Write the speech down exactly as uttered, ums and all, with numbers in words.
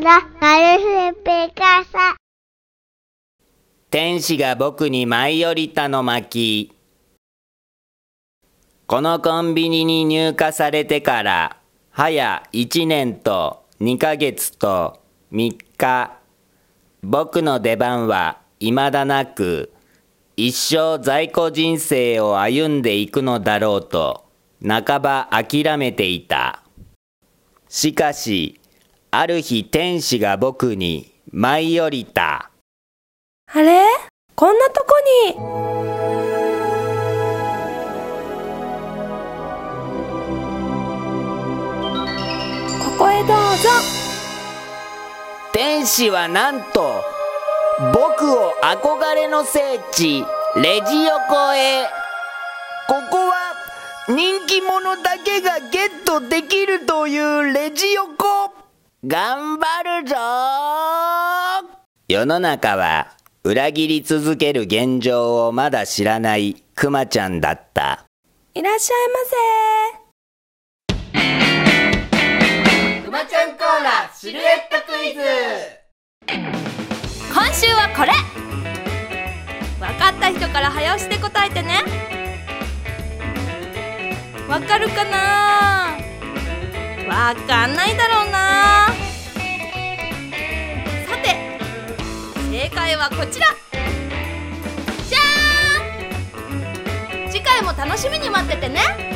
ら丸すべかさ。天使が僕に舞い降りたの巻。このコンビニに入荷されてからはやいちねんとにかげつとみっか、僕の出番はいまだなく、一生在庫人生を歩んでいくのだろうと半ば諦めていた。しかしある日、天使が僕に舞い降りた。あれ、こんなとこに。ここへどうぞ。天使はなんと僕を憧れの聖地レジ横へ。ここは人気者だけがゲットできるというレジ横。頑張るぞ。世の中は裏切り続ける現状をまだ知らないクマちゃんだった。いらっしゃいませ。クマちゃんコーラシルエットクイズ。今週はこれ。分かった人から早押して答えてね。分かるかな？分かんないだろうな。さて、正解はこちら。じゃーん。次回も楽しみに待っててね。